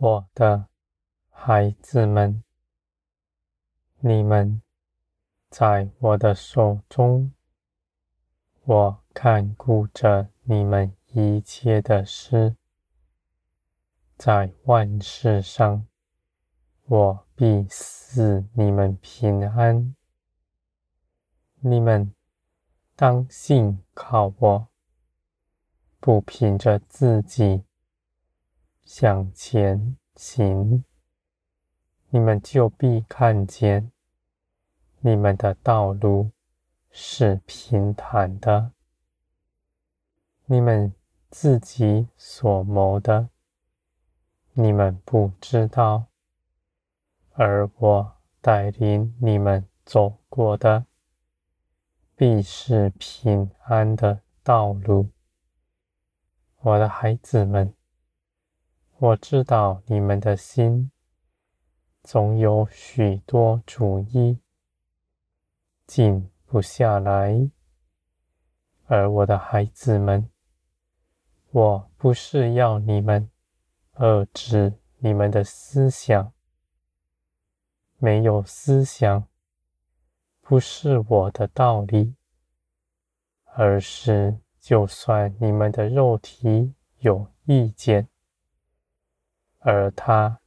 我的孩子们，你们在我的手中，我看顾着你们一切的事，在万事上，我必赐你们平安。你们当信靠我，不凭着自己向前行，你们就必看见你们的道路是平坦的。你们自己所谋的，你们不知道，而我带领你们走过的，必是平安的道路。我的孩子们，我知道你们的心总有许多主意，静不下来。而我的孩子们，我不是要你们遏制你们的思想，没有思想不是我的道理，而是就算你们的肉体有意见，而他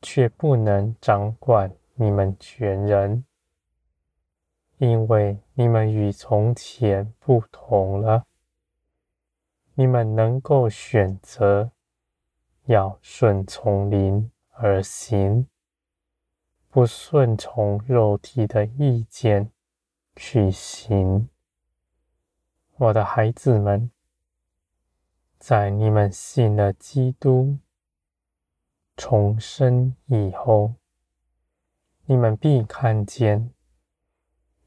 却不能掌管你们全人，因为你们与从前不同了。你们能够选择要顺从灵而行，不顺从肉体的意见去行。我的孩子们，在你们信了基督重生以后，你们必看见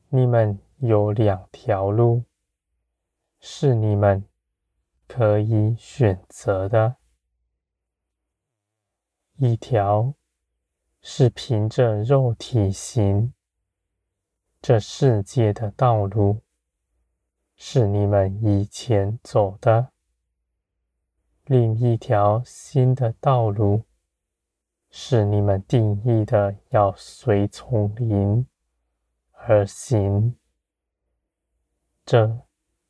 你们有两条路是你们可以选择的。一条是凭着肉体行，这世界的道路是你们以前走的。另一条新的道路是你们定义的，要随从灵而行。这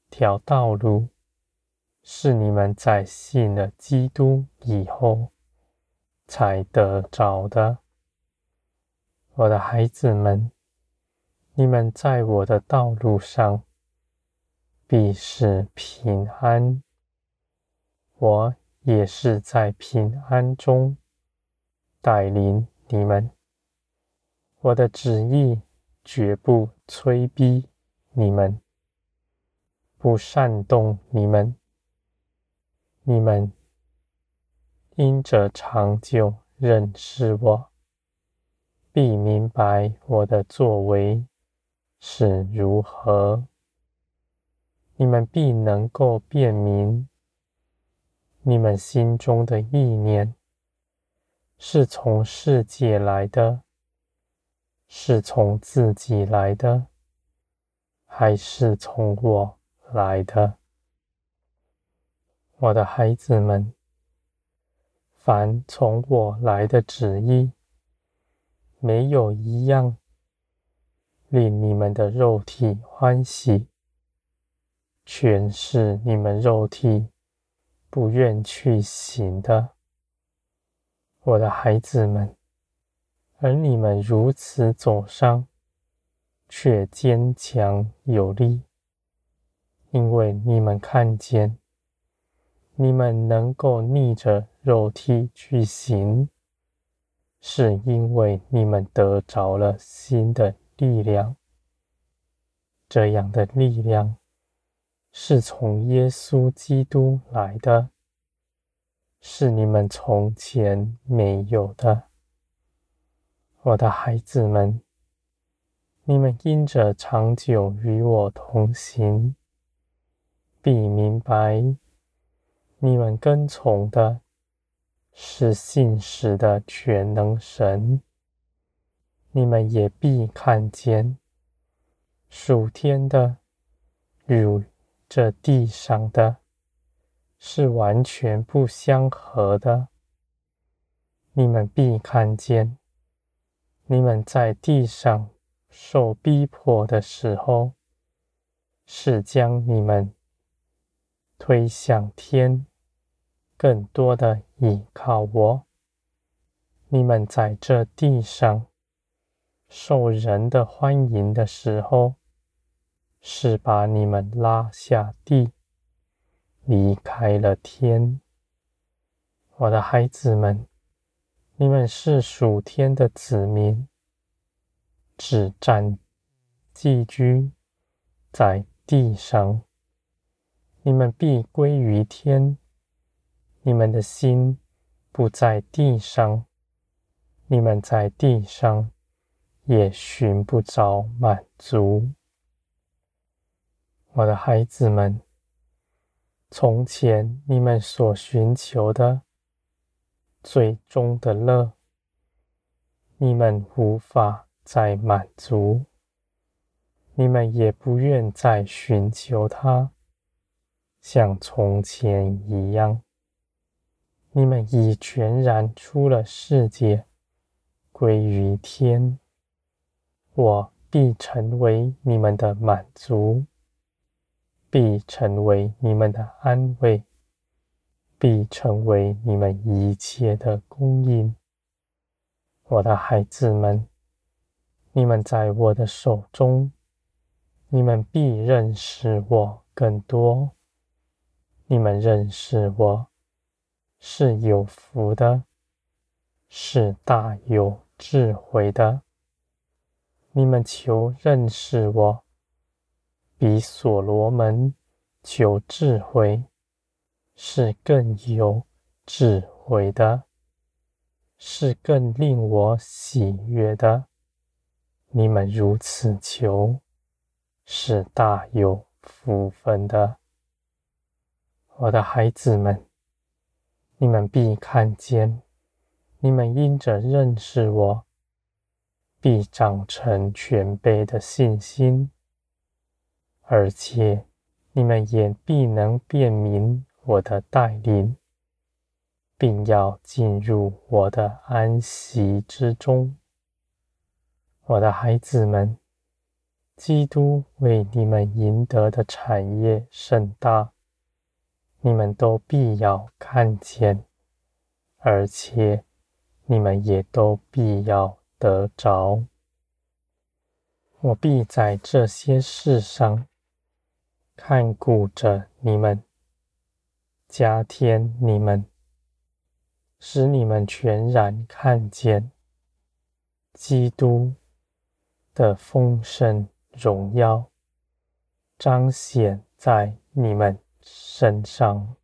条道路是你们在信了基督以后才得着的。我的孩子们，你们在我的道路上必是平安，我也是在平安中带领你们，我的旨意绝不催逼你们，不煽动你们。你们因着长久认识我，必明白我的作为是如何。你们必能够辨明你们心中的意念是从世界来的，是从自己来的，还是从我来的。我的孩子们，凡从我来的旨意，没有一样令你们的肉体欢喜，全是你们肉体不愿去行的。我的孩子们，而你们如此走上，却坚强有力，因为你们看见，你们能够逆着肉体去行，是因为你们得着了新的力量。这样的力量是从耶稣基督来的，是你们从前没有的。我的孩子们，你们因着长久与我同行，必明白你们跟从的是信实的全能神。你们也必看见属天的与这地上的是完全不相合的。你们必看见，你们在地上受逼迫的时候，是将你们推向天，更多的倚靠我。你们在这地上受人的欢迎的时候，是把你们拉下地，离开了天。我的孩子们，你们是属天的子民，只暂寄居在地上，你们必归于天。你们的心不在地上，你们在地上也寻不着满足。我的孩子们，从前你们所寻求的最终的乐，你们无法再满足，你们也不愿再寻求它，像从前一样。你们已全然出了世界，归于天。我必成为你们的满足，必成为你们的安慰，必成为你们一切的供应。我的孩子们，你们在我的手中，你们必认识我更多。你们认识我是有福的，是大有智慧的。你们求认识我，比所罗门求智慧是更有智慧的，是更令我喜悦的。你们如此求，是大有福分的。我的孩子们，你们必看见，你们因着认识我，必长成全备的信心，而且你们也必能辨明我的带领，并要进入我的安息之中。我的孩子们，基督为你们赢得的产业甚大，你们都必要看见，而且你们也都必要得着。我必在这些事上看顾着你们，加添你们，使你们全然看见基督的丰盛荣耀彰显在你们身上。